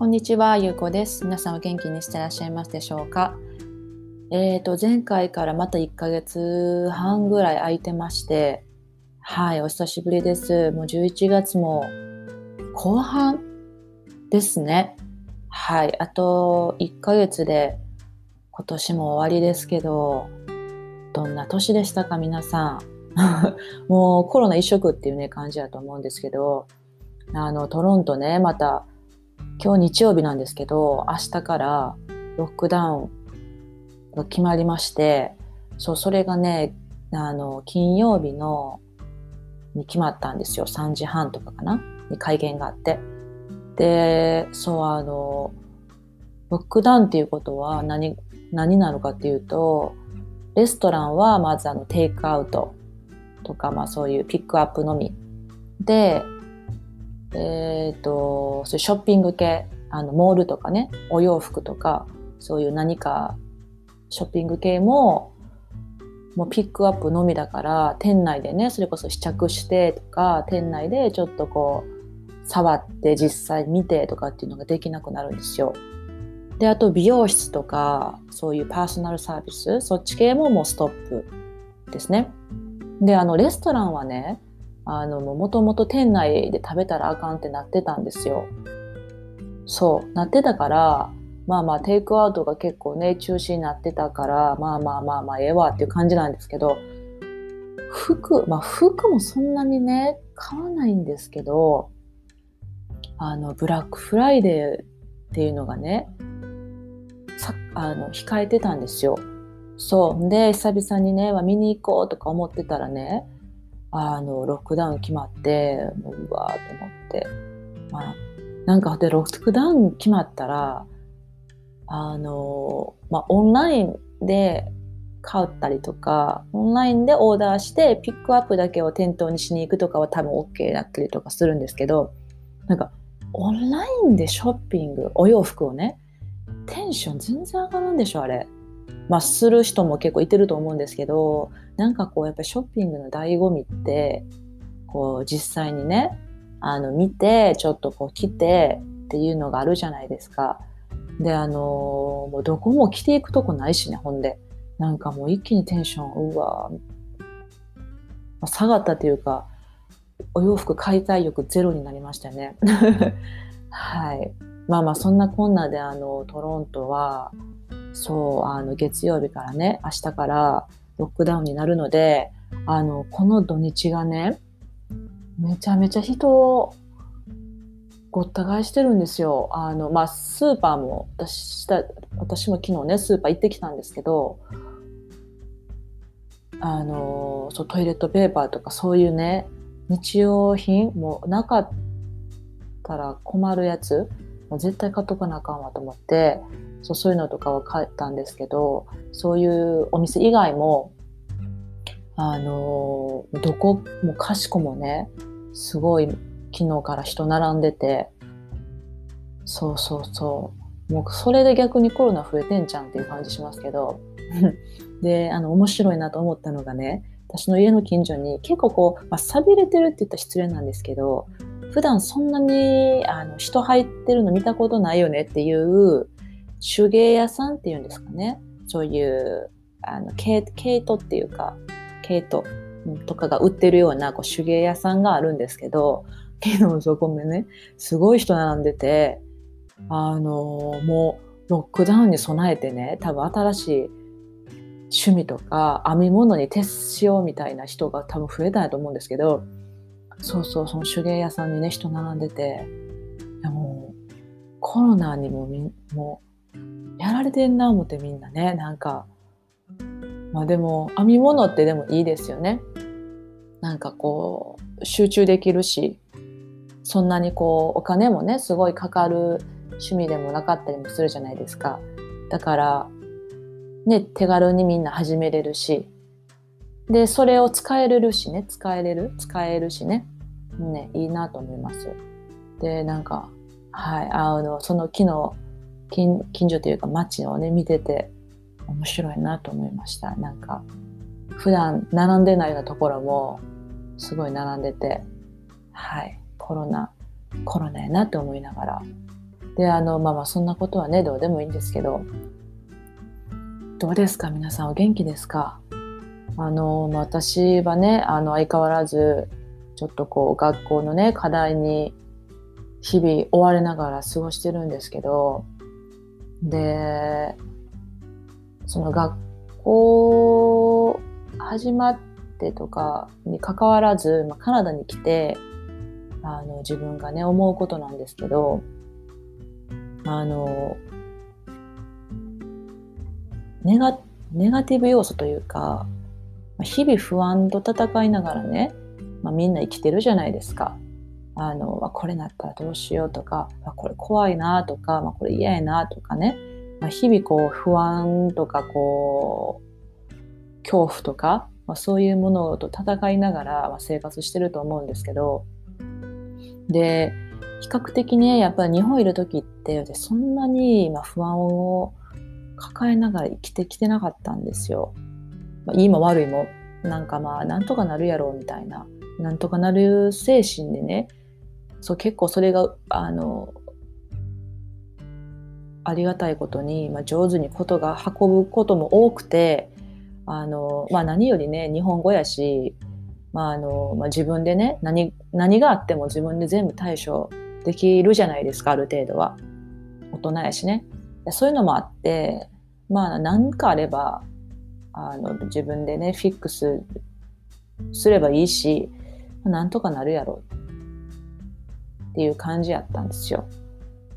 こんにちは、ゆうこです。皆さんお元気にしていらっしゃいますでしょうか。前回からまた1ヶ月半ぐらい空いてまして、はい、お久しぶりです。もう11月も後半ですね。はい、あと1ヶ月で今年も終わりですけど、どんな年でしたか皆さん。もうコロナ一色っていうね感じだと思うんですけど、トロントね、また今日日曜日なんですけど、明日からロックダウンが決まりまして、それがね、金曜日に決まったんですよ。3時半とかかなに会見があって。で、ロックダウンっていうことは何なのかっていうと、レストランはまずテイクアウトとか、まあそういうピックアップのみ。で、そういうショッピング系、モールとかね、お洋服とか、そういう何かショッピング系もうピックアップのみだから、店内でね、それこそ試着してとか、店内でちょっとこう、触って実際見てとかっていうのができなくなるんですよ。で、あと美容室とか、そういうパーソナルサービス、そっち系ももうストップですね。で、レストランはね、もともと店内で食べたらあかんってなってたんですよ。そう、なってたから、まあまあテイクアウトが結構ね、中止になってたから、まあええわっていう感じなんですけど、服もそんなにね、買わないんですけど、ブラックフライデーっていうのがね、控えてたんですよ。そう、で、久々にね、見に行こうとか思ってたらね、ロックダウン決まって、うわーと思って。まあ、なんか、で、ロックダウン決まったら、オンラインで買ったりとか、オンラインでオーダーして、ピックアップだけを店頭にしに行くとかは多分 OK だったりとかするんですけど、なんか、オンラインでショッピング、お洋服をね、テンション全然上がるんでしょ、あれ。まあ、する人も結構いてると思うんですけど、なんかこうやっぱりショッピングの醍醐味ってこう実際にね見てちょっとこう着てっていうのがあるじゃないですか。でもうどこも着ていくとこないしね。ほんでなんかもう一気にテンション下がったというか、お洋服買いたい欲ゼロになりましたね。はい。まあそんなこんなでトロントはそう月曜日からね、明日からロックダウンになるので、この土日がね、めちゃめちゃ人をごった返してるんですよ。スーパーも、私も昨日ね、スーパー行ってきたんですけど、そうトイレットペーパーとかそういうね、日用品もなかったら困るやつ、絶対買っとかなあかんわと思って、そういうのとかは買ったんですけど、そういうお店以外も、どこもかしこもね、すごい昨日から人並んでて、そう。もうそれで逆にコロナ増えてんじゃんっていう感じしますけど。で、面白いなと思ったのがね、私の家の近所に結構こう、錆びれてるって言ったら失礼なんですけど、普段そんなに人入ってるの見たことないよねっていう手芸屋さんっていうんですかね。そういう毛糸っていうか毛糸とかが売ってるようなこう手芸屋さんがあるんですけど、昨日そこでねすごい人並んでて、もうロックダウンに備えてね、多分新しい趣味とか編み物に徹しようみたいな人が多分増えたんやと思うんですけど、そうその手芸屋さんにね人並んでて、もうコロナにもうやられてんな思ってみんなね、なんかでも編み物ってでもいいですよね。なんかこう集中できるし、そんなにこうお金もねすごいかかる趣味でもなかったりもするじゃないですか。だからね手軽にみんな始めれるし、でそれを使えるしね、いいなと思います。でなんかはいその昨日近所というか街をね見てて面白いなと思いました。なんか普段並んでないようなところもすごい並んでて、はいコロナやなって思いながらで、まあそんなことはね、どうでもいいんですけど、どうですか皆さん、お元気ですか？私はね、相変わらずちょっとこう学校のね、課題に日々追われながら過ごしてるんですけど、で、その学校始まってとかに関わらず、カナダに来て自分がね思うことなんですけど、ネガティブ要素というか、日々不安と戦いながらね、みんな生きてるじゃないですか。これなったらどうしようとか、これ怖いなとか、これ嫌やなとかね、日々こう不安とかこう恐怖とか、そういうものと戦いながら生活してると思うんですけど、で、比較的ね、やっぱり日本いる時ってそんなに不安を抱えながら生きてきてなかったんですよ。いいも悪いも、なんとかなるやろうみたいな、なんとかなる精神でね、そう、結構それがありがたいことに、上手にことが運ぶことも多くて、何よりね日本語やし、自分でね、何があっても自分で全部対処できるじゃないですか、ある程度は。大人やしね。そういうのもあって、何かあれば自分でねフィックスすればいいし、なんとかなるやろっていう感じやったんですよ。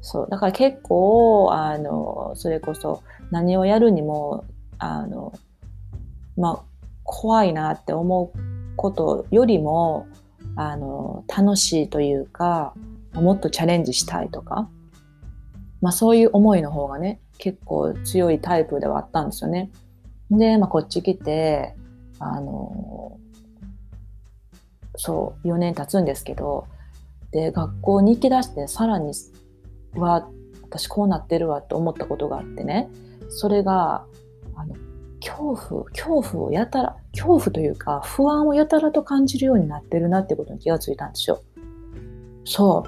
そう、だから結構それこそ何をやるにも怖いなって思うことよりも楽しいというか、もっとチャレンジしたいとか、そういう思いの方がね結構強いタイプではあったんですよね。で、こっち来てそう4年経つんですけど、で学校に行きだしてさらには私こうなってるわと思ったことがあってね、それが恐怖をやたら、恐怖というか不安をやたらと感じるようになってるなってことに気がついたんですよ。そ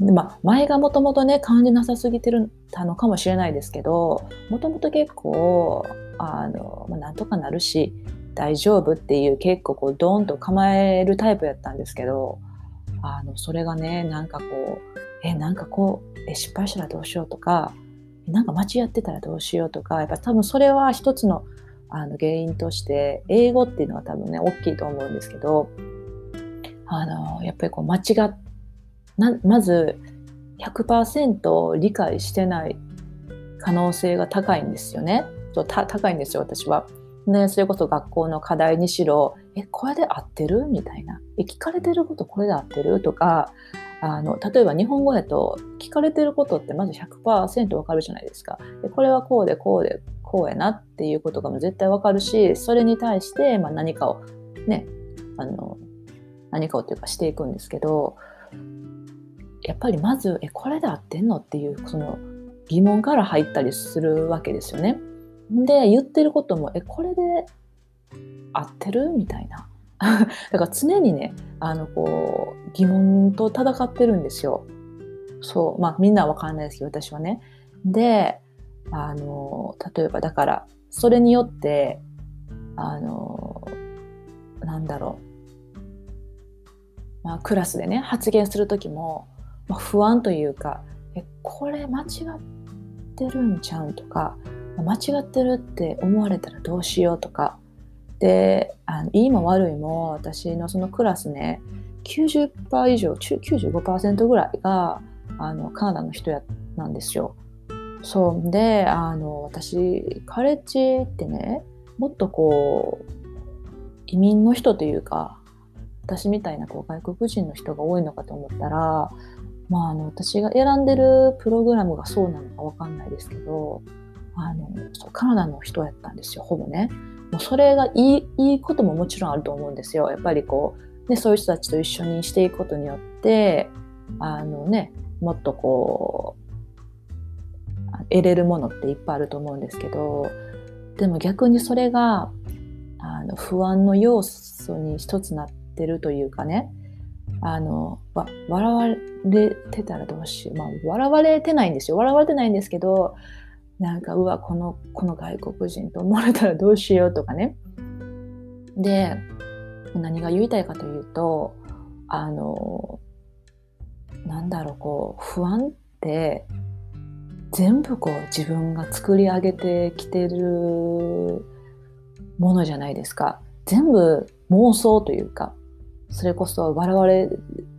うで、前がもともとね感じなさすぎてるたのかもしれないですけど、もともと結構なんとかなるし大丈夫っていう、結構こうドーンと構えるタイプやったんですけど、それがね、失敗したらどうしようとか、間違ってたらどうしようとか、やっぱ多分それは一つの原因として英語っていうのは多分ね大きいと思うんですけど、やっぱりこうまず 100% 理解してない可能性が高いんですよね。高いんですよ、私は。で、それこそ学校の課題にしろ、これで合ってるみたいな、聞かれてることこれで合ってるとか、例えば日本語だと聞かれてることってまず 100% わかるじゃないですか。で、これはこうでこうでこうやなっていうことが絶対わかるし、それに対して何かをね、何かをというかしていくんですけど、やっぱりまずこれで合ってんのっていうその疑問から入ったりするわけですよね。で、言ってることもこれで合ってるみたいなだから常にねこう疑問と戦ってるんですよ。そう、みんなは分かんないですけど私はね。で、例えばだからそれによってクラスでね発言する時も、不安というかこれ間違ってるんちゃうんとか、間違ってるって思われたらどうしようとかで、いいも悪いも私のそのクラスね 90% 以上 95% ぐらいがカナダの人なんですよ。そうで、私カレッジってねもっとこう移民の人というか私みたいなこう外国人の人が多いのかと思ったら、私が選んでるプログラムがそうなのかわかんないですけど、カナダの人やったんですよ、ほぼね。もうそれがいいことももちろんあると思うんですよ。やっぱりこう、ね、そういう人たちと一緒にしていくことによってもっとこう得れるものっていっぱいあると思うんですけど、でも逆にそれが不安の要素に一つなってるというかね、笑われてたらどうしよう、笑われてないんですよ、笑われてないんですけど、なんかうわこの外国人と思われたらどうしようとかね。で、何が言いたいかというと、不安って全部自分が作り上げてきてるものじゃないですか。全部妄想というか、それこそ笑われ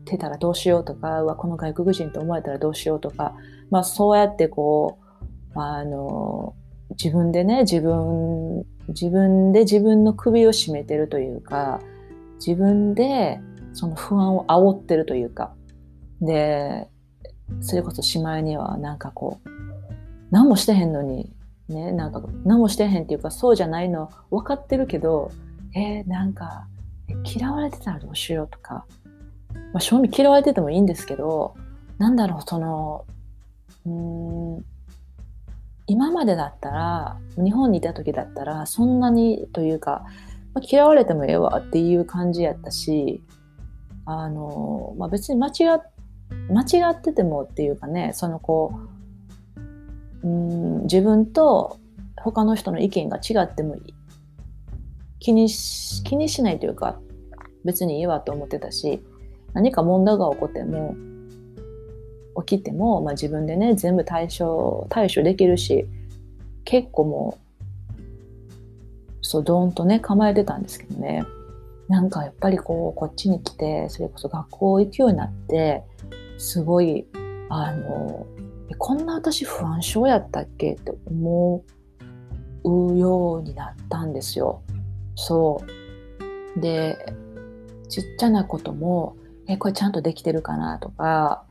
てたらどうしようとか、うわこの外国人と思われたらどうしようとか、そうやって自分でね、自分で自分の首を絞めてるというか、自分でその不安を煽ってるというか。で、それこそしまいには何もしてへんのにね、何もしてへんっていうか、そうじゃないの分かってるけど、嫌われてたらどうしようとか、正味嫌われててもいいんですけど、今までだったら、日本にいた時だったらそんなにというか、嫌われてもええわっていう感じやったし、別に間違っててもっていうかね、自分と他の人の意見が違っても気にしないというか、別にいいわと思ってたし、何か問題が起きても、自分でね全部対処できるし、結構ドーンとね構えてたんですけどね。やっぱりこっちに来て、それこそ学校行くようになって、すごいこんな私不安症やったっけって思うようになったんですよ。そうで、ちっちゃなこともこれちゃんとできてるかなとか、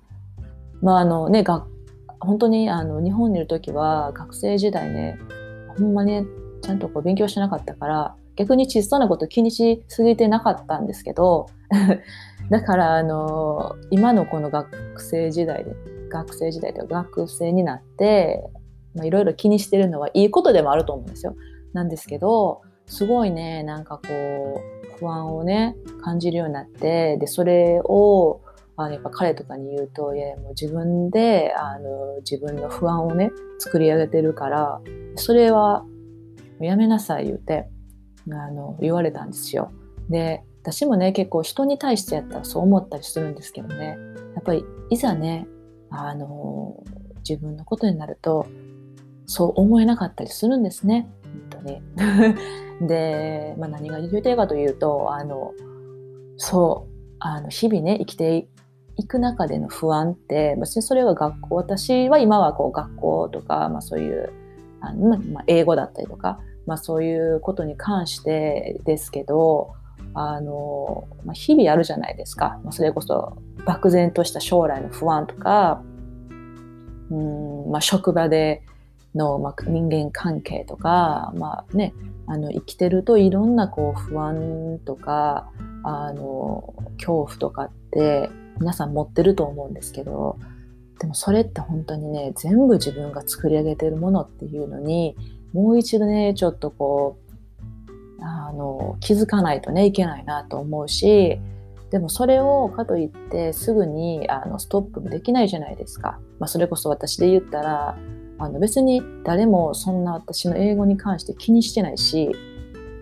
本当に日本にいる時は学生時代ね、ほんまねちゃんと勉強してなかったから、逆に小さなこと気にしすぎてなかったんですけどだから今のこの学生になっていろいろ気にしてるのはいいことでもあると思うんですよ。なんですけど、すごいね不安をね感じるようになって、でそれをやっぱ彼とかに言うと、いやもう自分で自分の不安をね作り上げてるから、それはやめなさい言うて言われたんですよ。で、私もね結構人に対してやったらそう思ったりするんですけどね、やっぱりいざね自分のことになるとそう思えなかったりするんですね、本当にで、何が言いたいかというと、日々ね生きていく中での不安って、別にそれは私は今は学校とか、そういう英語だったりとか、そういうことに関してですけど、日々あるじゃないですか。それこそ漠然とした将来の不安とか、職場での、人間関係とか、生きてるといろんな不安とか恐怖とかって皆さん持ってると思うんですけど、でもそれって本当にね全部自分が作り上げてるものっていうのに、もう一度ねちょっと気づかないとねいけないなと思うし、でもそれをかといってすぐにストップもできないじゃないですか。それこそ私で言ったら別に誰もそんな私の英語に関して気にしてないし、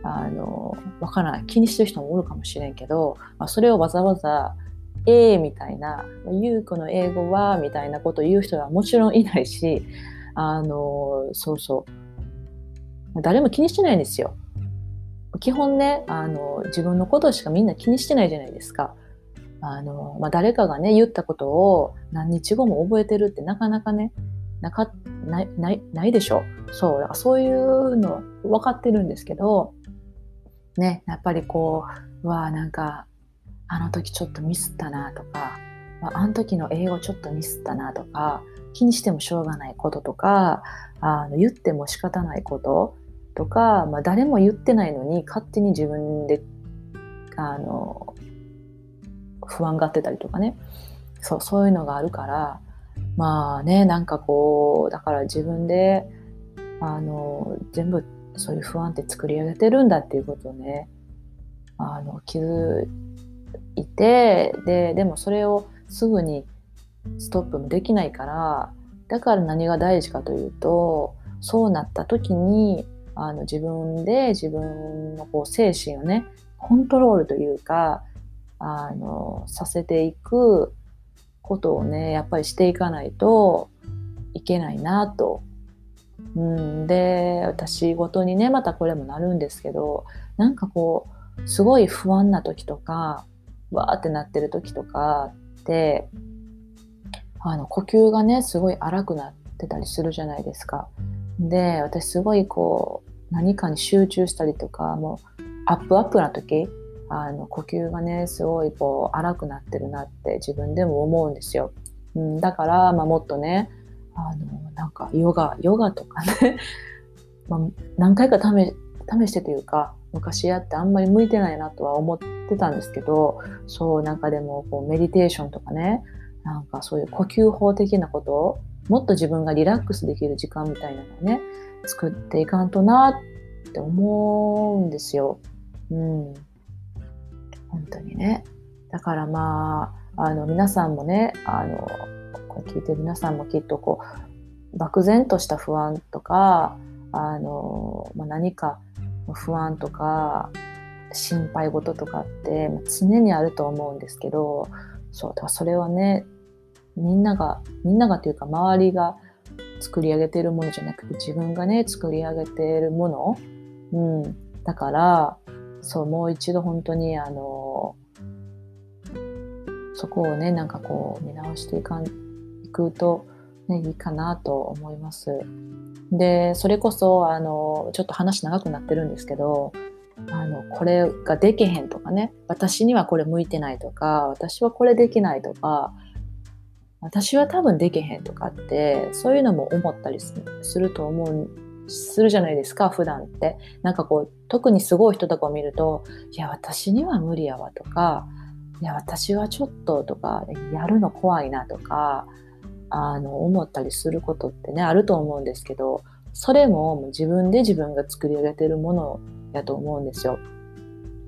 わからない、気にしてる人もおるかもしれんけど、それをわざわざみたいな、ゆうこの英語はみたいなことを言う人はもちろんいないし、誰も気にしてないんですよ。基本ね自分のことしかみんな気にしてないじゃないですか。誰かがね言ったことを何日後も覚えてるってなかなかねないでしょ。そうだから、そういうの分かってるんですけどね、やっぱりあの時ちょっとミスったなとか、あの時の英語ちょっとミスったなとか、気にしてもしょうがないこととか、言っても仕方ないこととか、誰も言ってないのに勝手に自分で不安がってたりとかね、そういうのがあるから、だから自分で全部そういう不安って作り上げてるんだっていうことをね、いて、でもそれをすぐにストップもできないから、だから何が大事かというと、そうなった時に自分で自分のこう精神をねコントロールというかさせていくことをねやっぱりしていかないといけないなと。で私ごとにねまたこれもなるんですけど、なんかこうすごい不安な時とかわーってなってる時とかって呼吸がねすごい荒くなってたりするじゃないですか。で私すごいこう何かに集中したりとか、もうアップアップな時呼吸がねすごいこう荒くなってるなって自分でも思うんですよ。だから、もっとねなんかヨガとかね何回か試してというか昔やってあんまり向いてないなとは思ってたんですけど、そうなんかでもこうメディテーションとかね、なんかそういう呼吸法的なことをもっと自分がリラックスできる時間みたいなのをね作っていかんとなって思うんですよ。本当にね。だから皆さんもねこれ聞いてる皆さんもきっとこう漠然とした不安とか何か不安とか心配事とかって常にあると思うんですけど、そうだからそれはねみんながというか周りが作り上げているものじゃなくて自分がね作り上げているもの、だからそうもう一度本当にそこをねなんかこう見直していくと、ね、いいかなと思います。でそれこそちょっと話長くなってるんですけど、これができへんとかね、私にはこれ向いてないとか、私はこれできないとか、私は多分できへんとかってそういうのも思ったりするじゃないですか普段って。なんかこう特にすごい人とかを見ると、いや私には無理やわとか、いや私はちょっととか、やるの怖いなとか思ったりすることってねあると思うんですけど、それも自分で自分が作り上げてるものやと思うんですよ。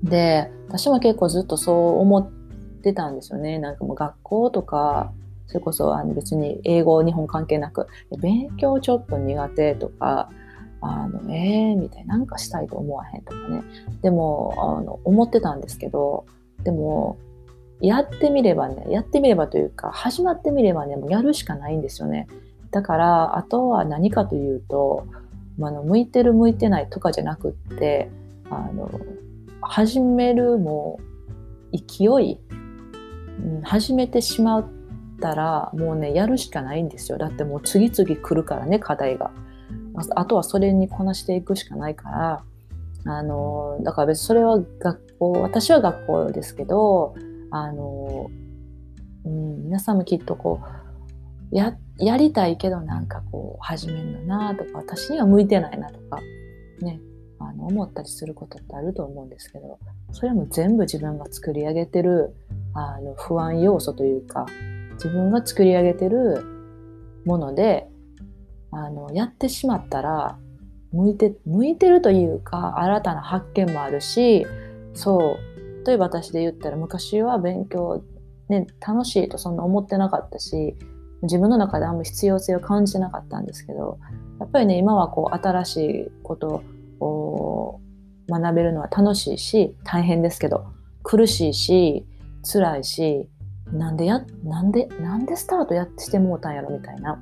で私も結構ずっとそう思ってたんですよね。なんかもう学校とかそれこそ別に英語日本関係なく勉強ちょっと苦手とかみたいな、なんかしたいと思わへんとかね、でも思ってたんですけど、でもやってみればというか始まってみればねもうやるしかないんですよね。だからあとは何かというと、向いてる向いてないとかじゃなくって始めるもう勢い、始めてしまったらもうねやるしかないんですよ。だってもう次々来るからね課題が、あとはそれにこなしていくしかないから、だから別にそれは私は学校ですけど皆さんもきっとこうやりたいけどなんかこう始めるのなとか、私には向いてないなとかね思ったりすることってあると思うんですけど、それも全部自分が作り上げてる不安要素というか自分が作り上げてるものでやってしまったら向いてるというか新たな発見もあるし、そう例えば私で言ったら昔は勉強、ね、楽しいとそんな思ってなかったし自分の中であんま必要性を感じなかったんですけど、やっぱりね今はこう新しいことを学べるのは楽しいし大変ですけど苦しいし辛いし、なんでスタートしてもうたんやろみたいな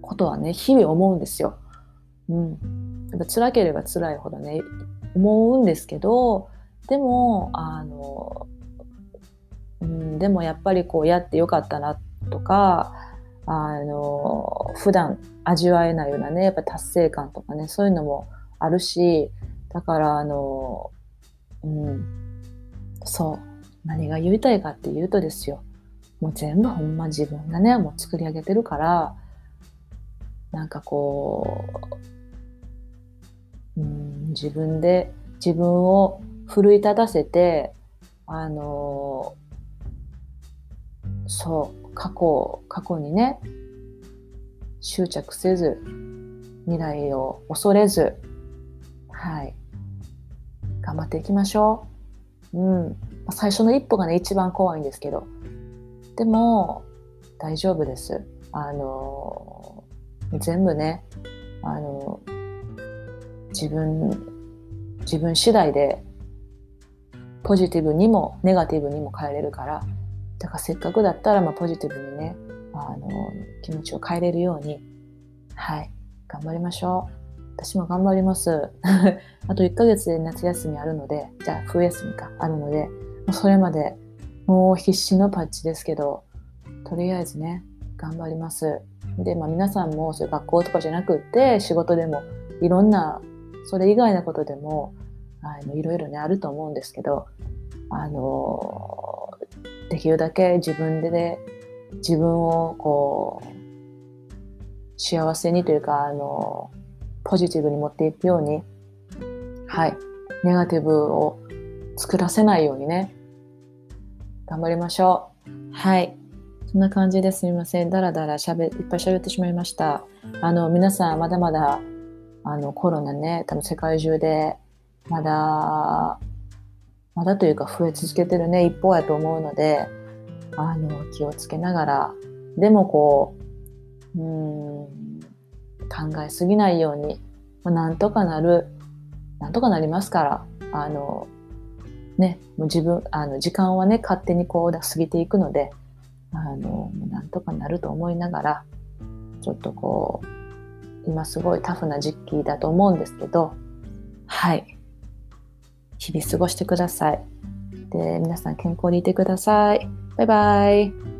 ことはね日々思うんですよ。やっぱ辛ければ辛いほどね思うんですけど、でもやっぱりこうやってよかったなとか普段味わえないようなねやっぱ達成感とかねそういうのもあるし、だからそう何が言いたいかっていうとですよ、もう全部ほんま自分がねもう作り上げてるから、なんかこう、自分で自分を奮い立たせてそう過去にね執着せず未来を恐れず、はい、頑張っていきましょう。最初の一歩がね一番怖いんですけど、でも大丈夫です。全部ね自分次第でポジティブにもネガティブにも変えれるから、だからせっかくだったらポジティブにね気持ちを変えれるように、はい、頑張りましょう。私も頑張りますあと1ヶ月で夏休みあるので、じゃあ冬休みかあるので、それまでもう必死のパッチですけど、とりあえずね頑張ります。で、皆さんもそういう学校とかじゃなくって仕事でもいろんなそれ以外のことでもいろいろねあると思うんですけど、できるだけ自分で、ね、自分をこう幸せにというかポジティブに持っていくように、はい、ネガティブを作らせないようにね頑張りましょう。はい、そんな感じです。すみません、だらだらいっぱい喋ってしまいました。皆さんまだまだコロナね多分世界中でまだというか増え続けてるね一方やと思うので、気をつけながら、でも考えすぎないように、なんとかなりますから、もう時間はね勝手に過ぎていくので、なんとかなると思いながら、ちょっと今すごいタフな時期だと思うんですけど、はい、日々過ごしてください。で、皆さん健康にいてください。バイバイ。